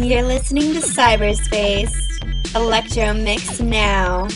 You're listening to Cyber Spaced, Electro Mix now.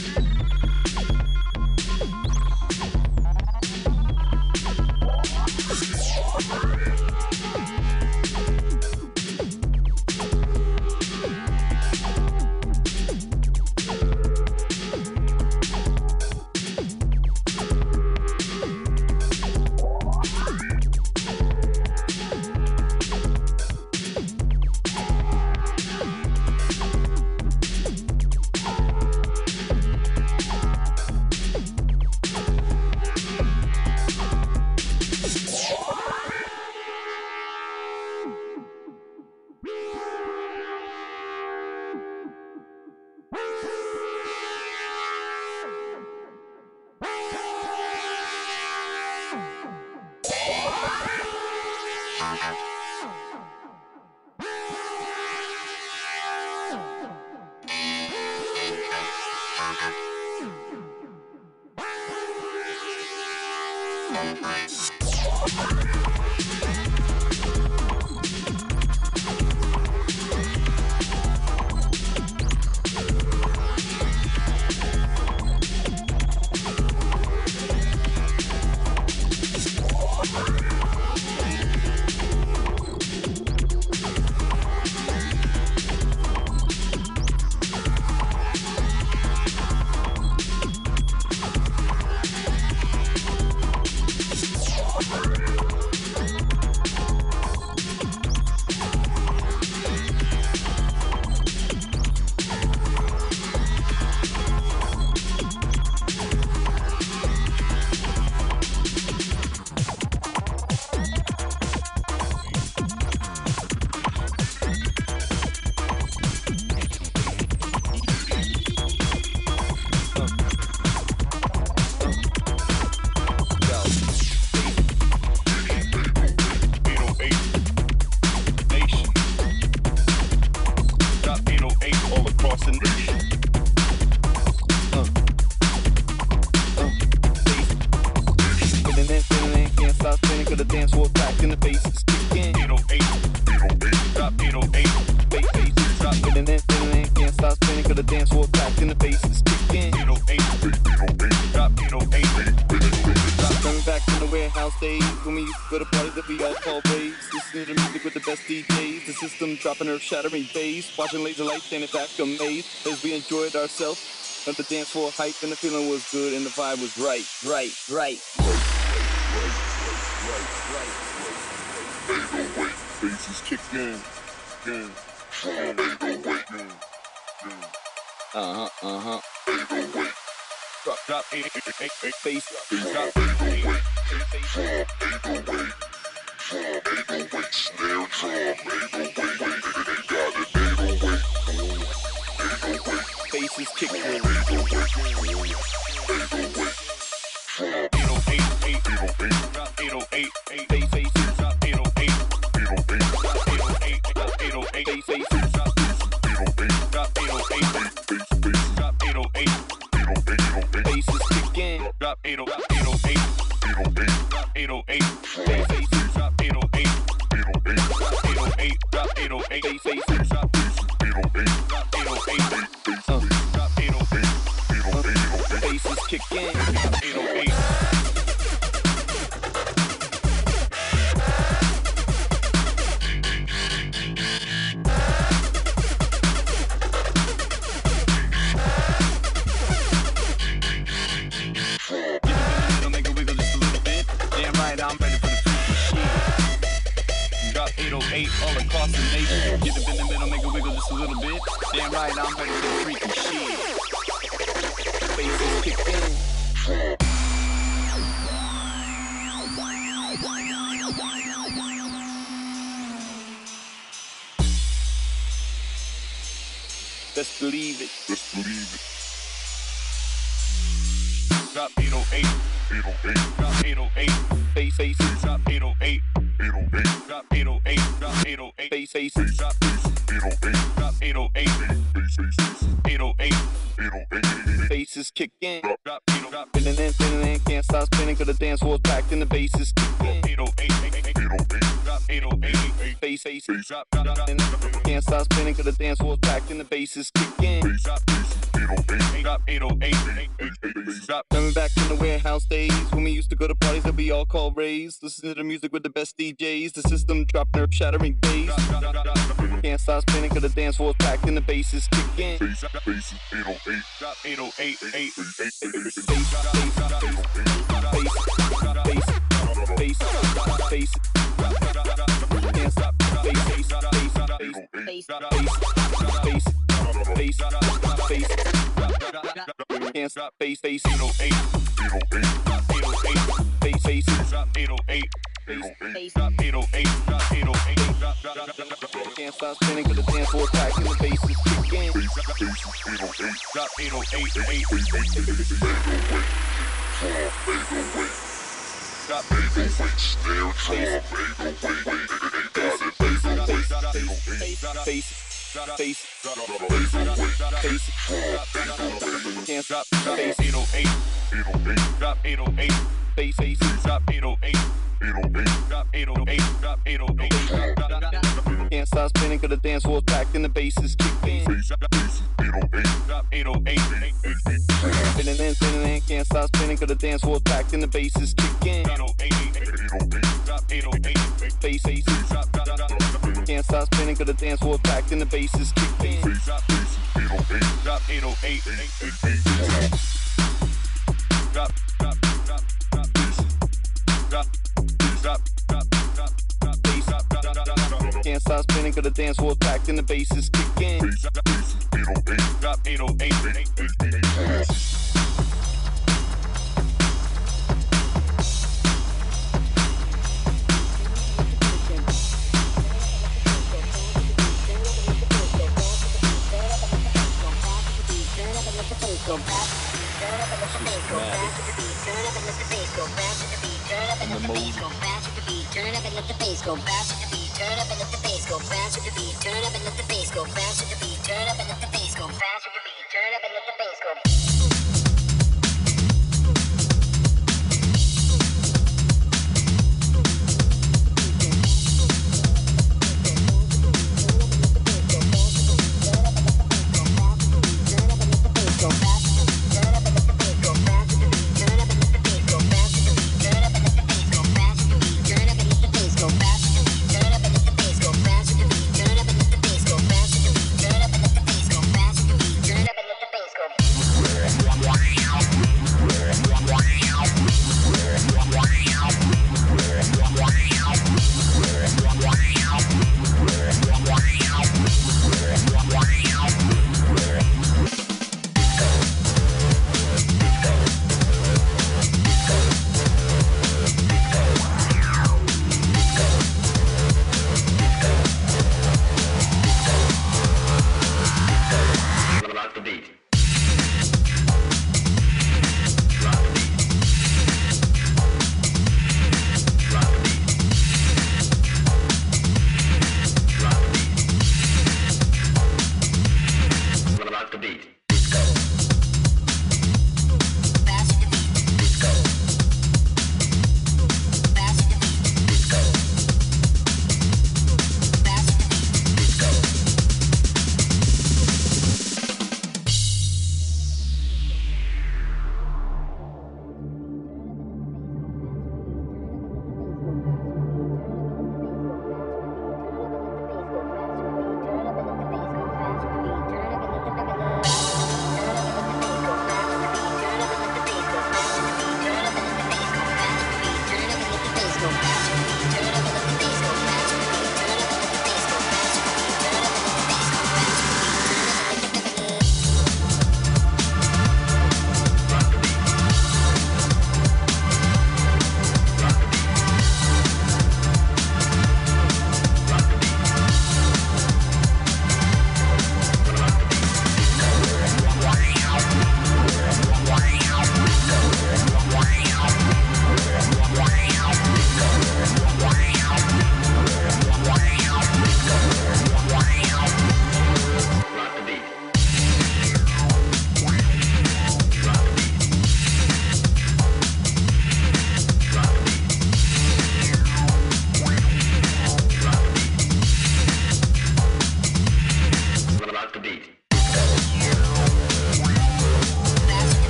Dropping her shattering bass, watching laser lights in a back maze as we enjoyed ourselves at the dance floor hype, and the feeling was good and the vibe was right. Fade away, bass is kicking. Fade away. Fade away. Drop, bass. Fade away. Fade away, snare drum. Is kicking. Drop 808. 808 all across the nation. Get up in the middle, make it wiggle just a little bit. Damn right, I'm better than freaking shit. Faces kicked in. Let's believe it. Let's believe it. Drop 808, 808, drop 808, face, drop 808, 808, drop 808, drop 808, face, drop 808, drop 808, face, 808, 808, faces kick in, drop 808, drop spinning, can't stop spinning 'cause the dance floor's packed and the bass is kicking. 808, 808, drop 808, face, drop, can't stop spinning 'cause the dance floor's packed and the bass is kicking. Drop 808, drop. Coming back in the warehouse days when we used to go to parties that we all called raves. Listen to the music with the best DJs. The system drop nerve shattering bass. Can't stop spinning 'cause the dance floor's packed and the bass is kicking. Drop 808, bass. Can't stop bass. Can't stop face 808, 808, 808, face drop 808, 808, 808, 808. Can't stop spinning 'cause the dance floor's packed and the bass is kicking. Drop 808, 808, 808, drop 808, snare drum 808, face. Face, can't stop, face 808, 808, drop 808, face, drop 808, 808, drop 808, drop 808, can't stop spinning 'cause the dance floor's packed and the bass is kicking. Drop 808, spinning, can't stop spinning 'cause the dance floor's packed and the bass is kicking. 808, drop 808, face, drop. Can't stop spinning 'cause the dance floor's packed and the bass is kicking. Drop 808, drop 808, drop. Can't stop spinning 'cause the dance floor's packed and the bass is kicking. Drop 808. Go back, turn up and let the bass go back to the beat, turn up and let the bass go back to the beat, turn up and let the bass go back to the beat, turn up and let the bass go back to the beat, turn up and let the bass go back to the beat, turn up and let the bass go back to the beat, turn up and let the bass go back to the beat, turn up and let the bass go back.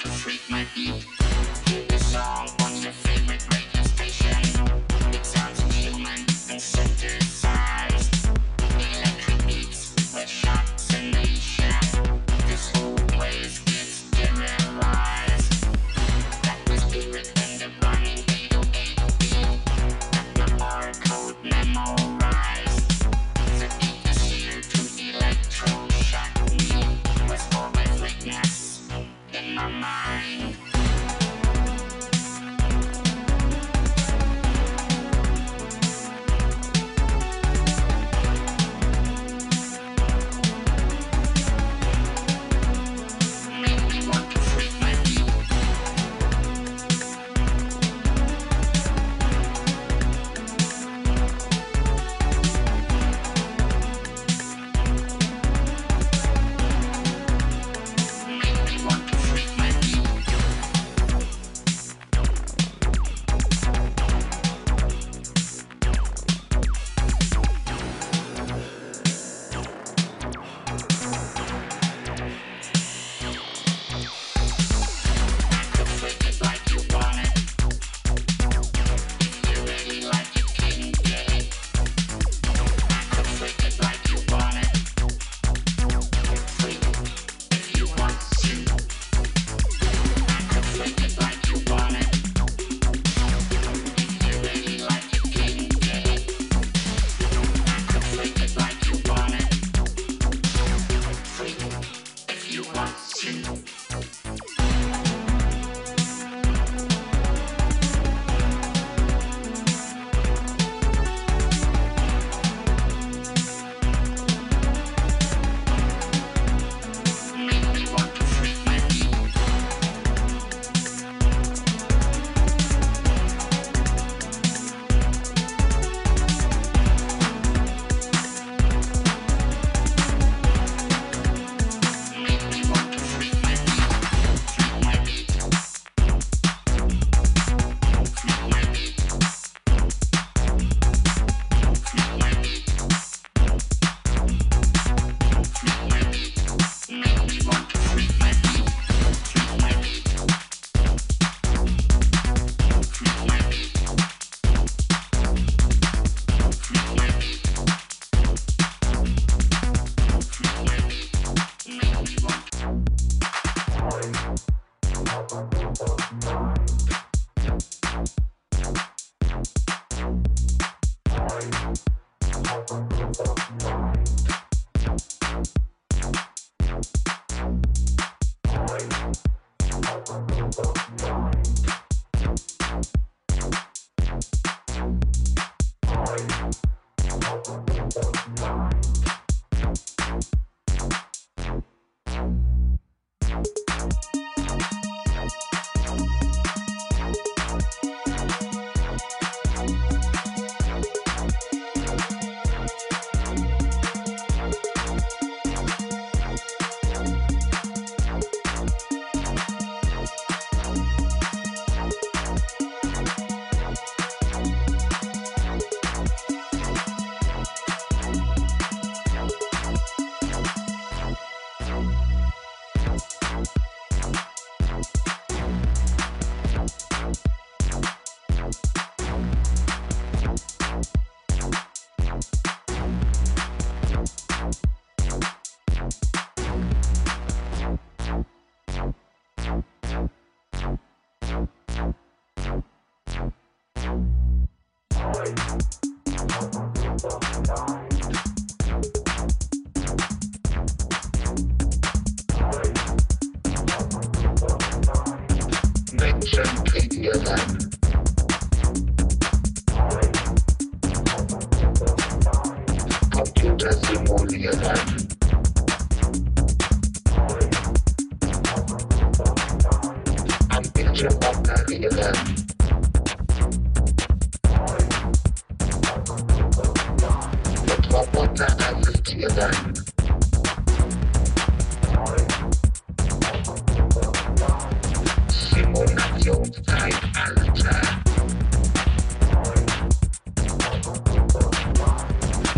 to freak my beat. This song on your favorite radio station. It sounds human and synthesized. Electric beats with shots and nation. This always gets sterilized. That the spirit and the burning 808 that the barcode memorized. The beat is here to electroshock me with all my weakness in my mind.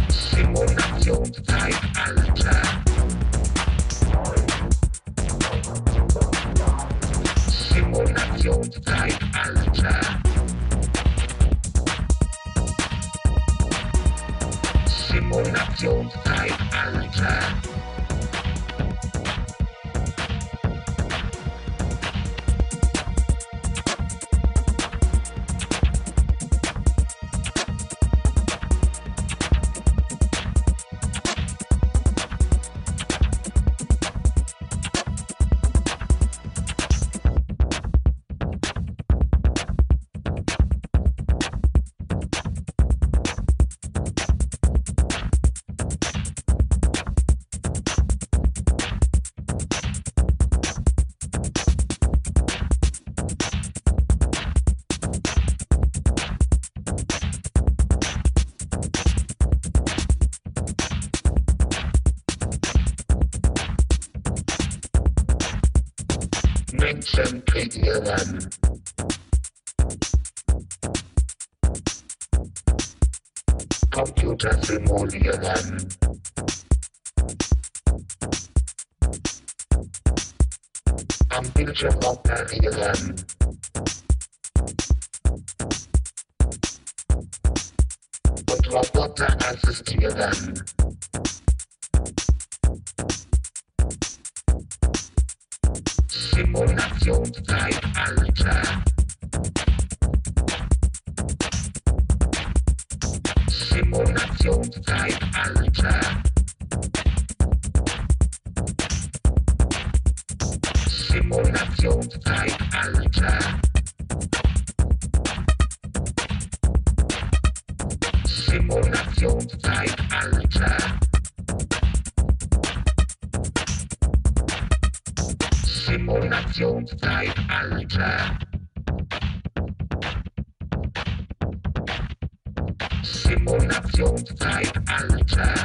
Simulation Zeitalter. 721. Computer Simoleon. Ambition Operion. Roboter Assistieren. Simulationszeitalter. Simulationszeitalter. Simulationszeitalter. Simulationszeitalter. Simulationszeitalter. Simulationszeitalter. Simulationszeitalter. Simulationszeitalter.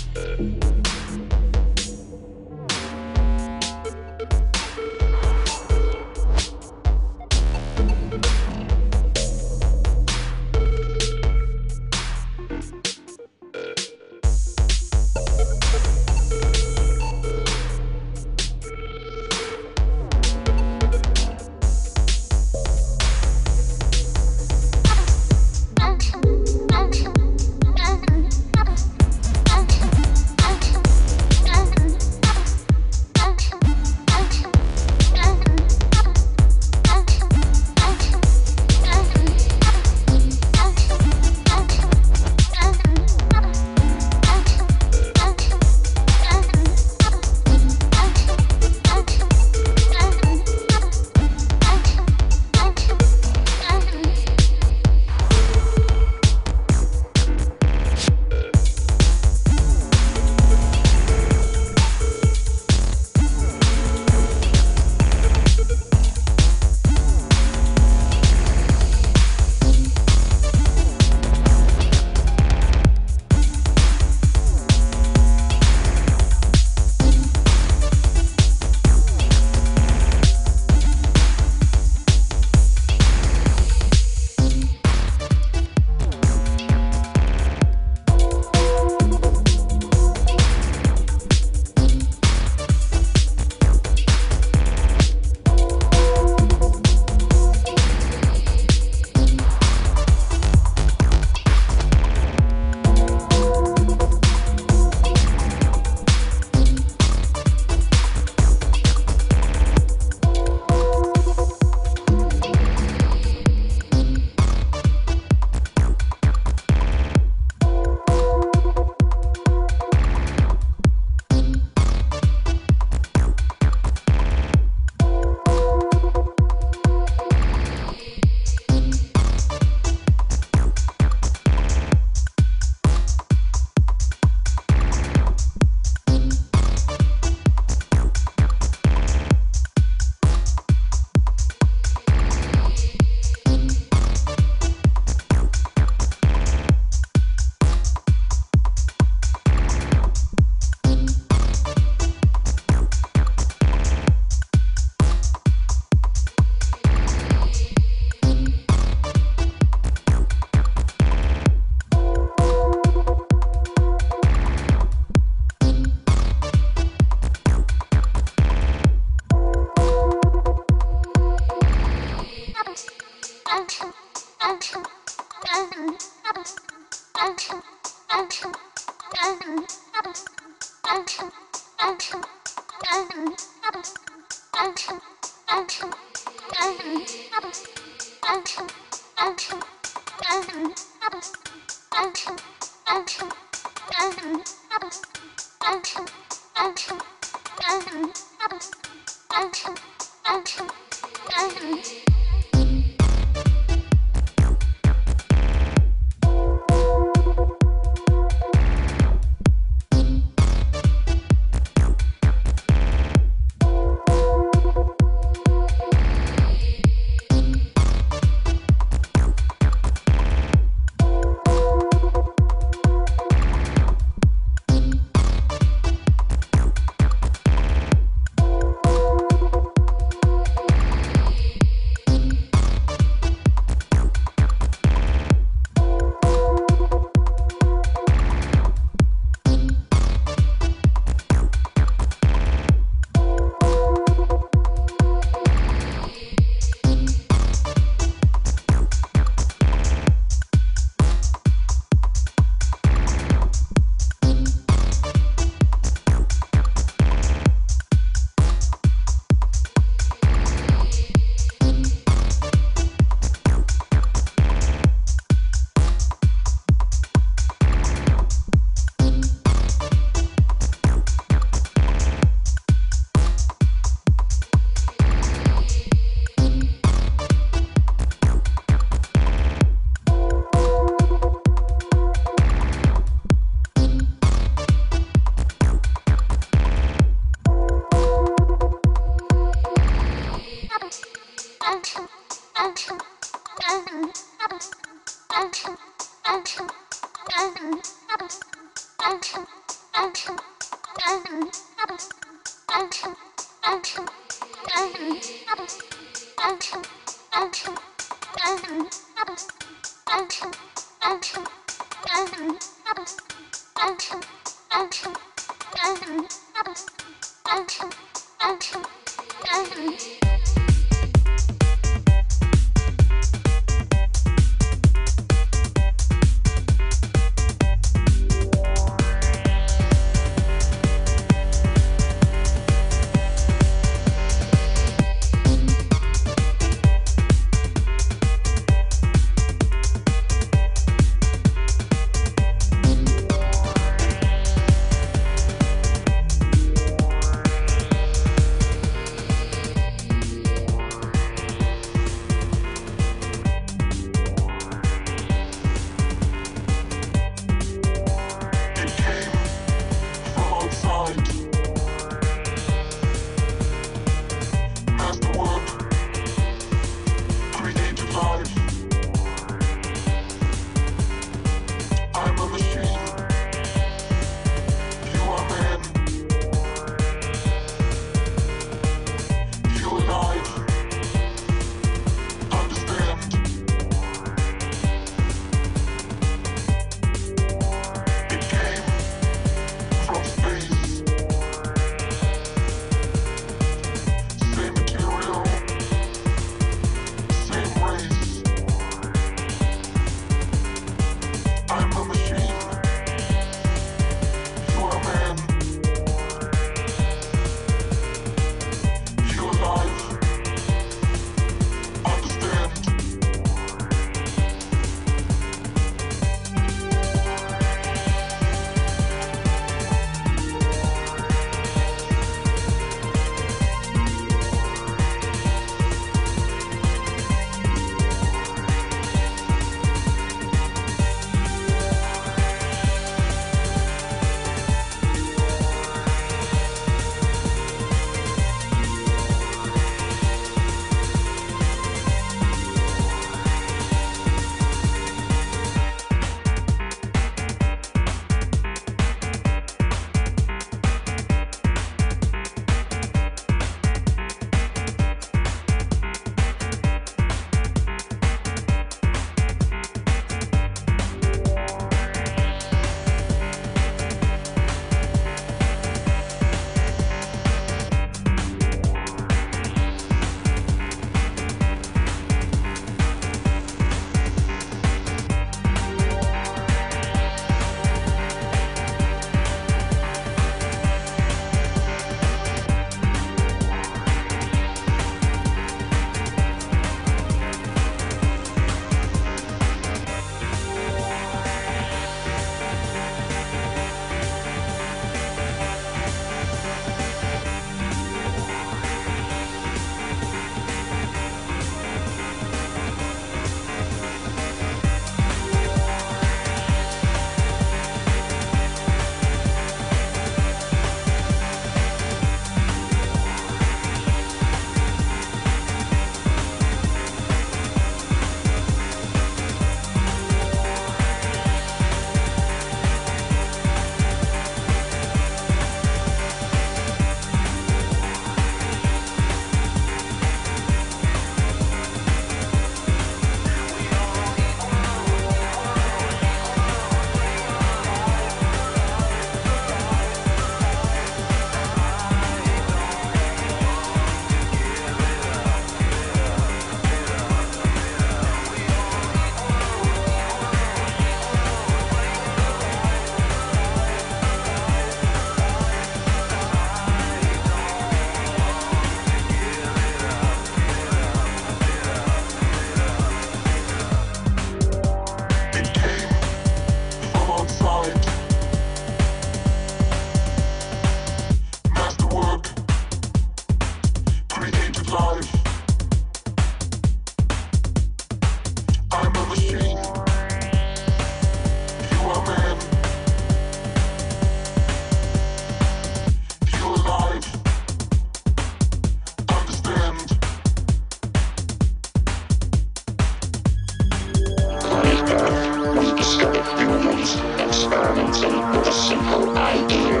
experimenting with a simple idea.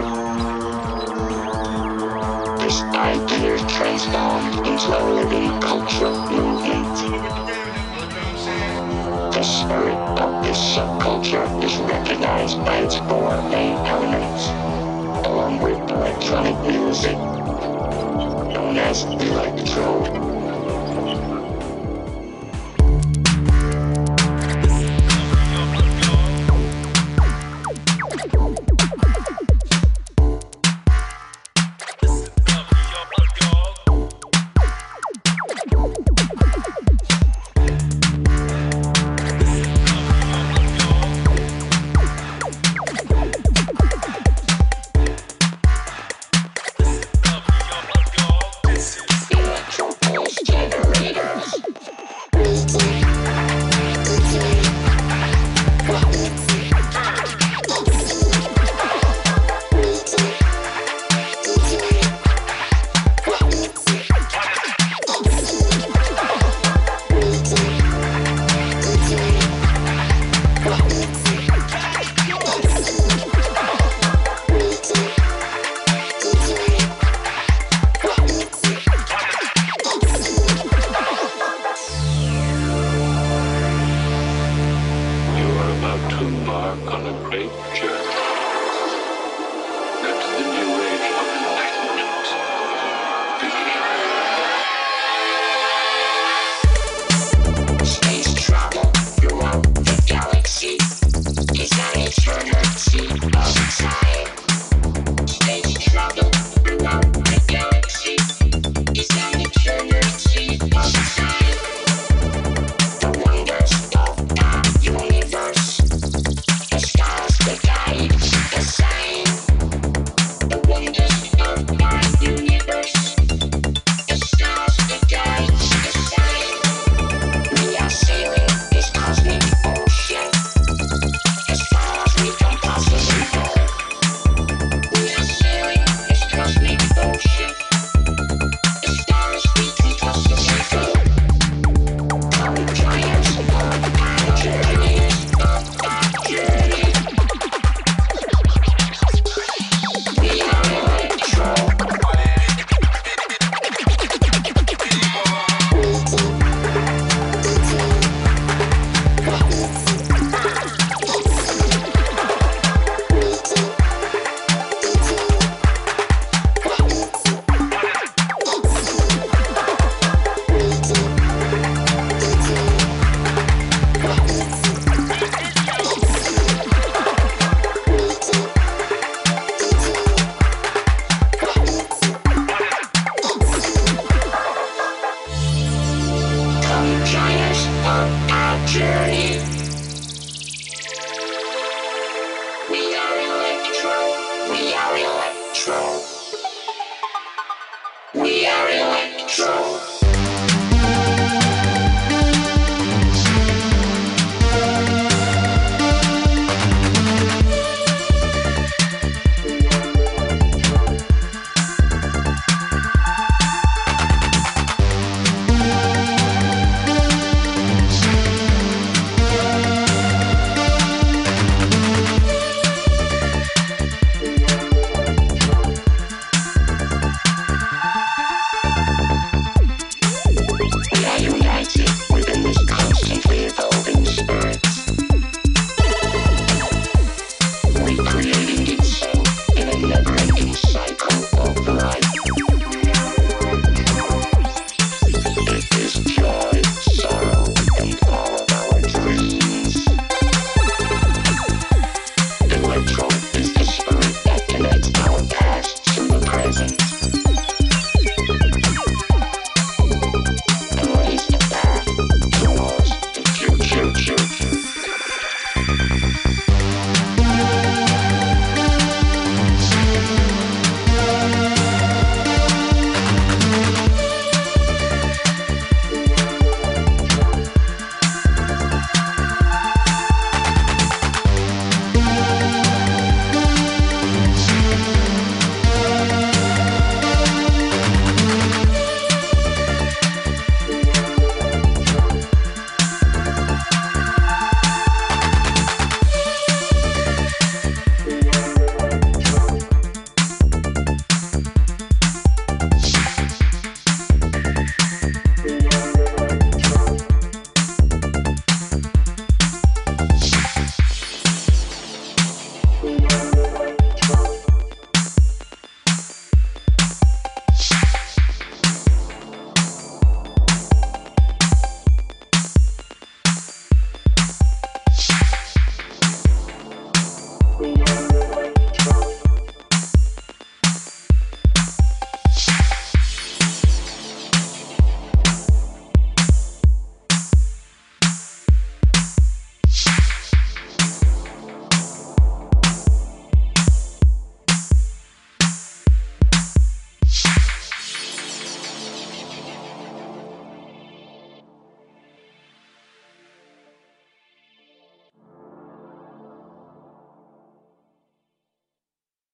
This idea transformed into a living culture movement. The spirit of this subculture is recognized by its four main elements, along with electronic music, known as electro. Yeah.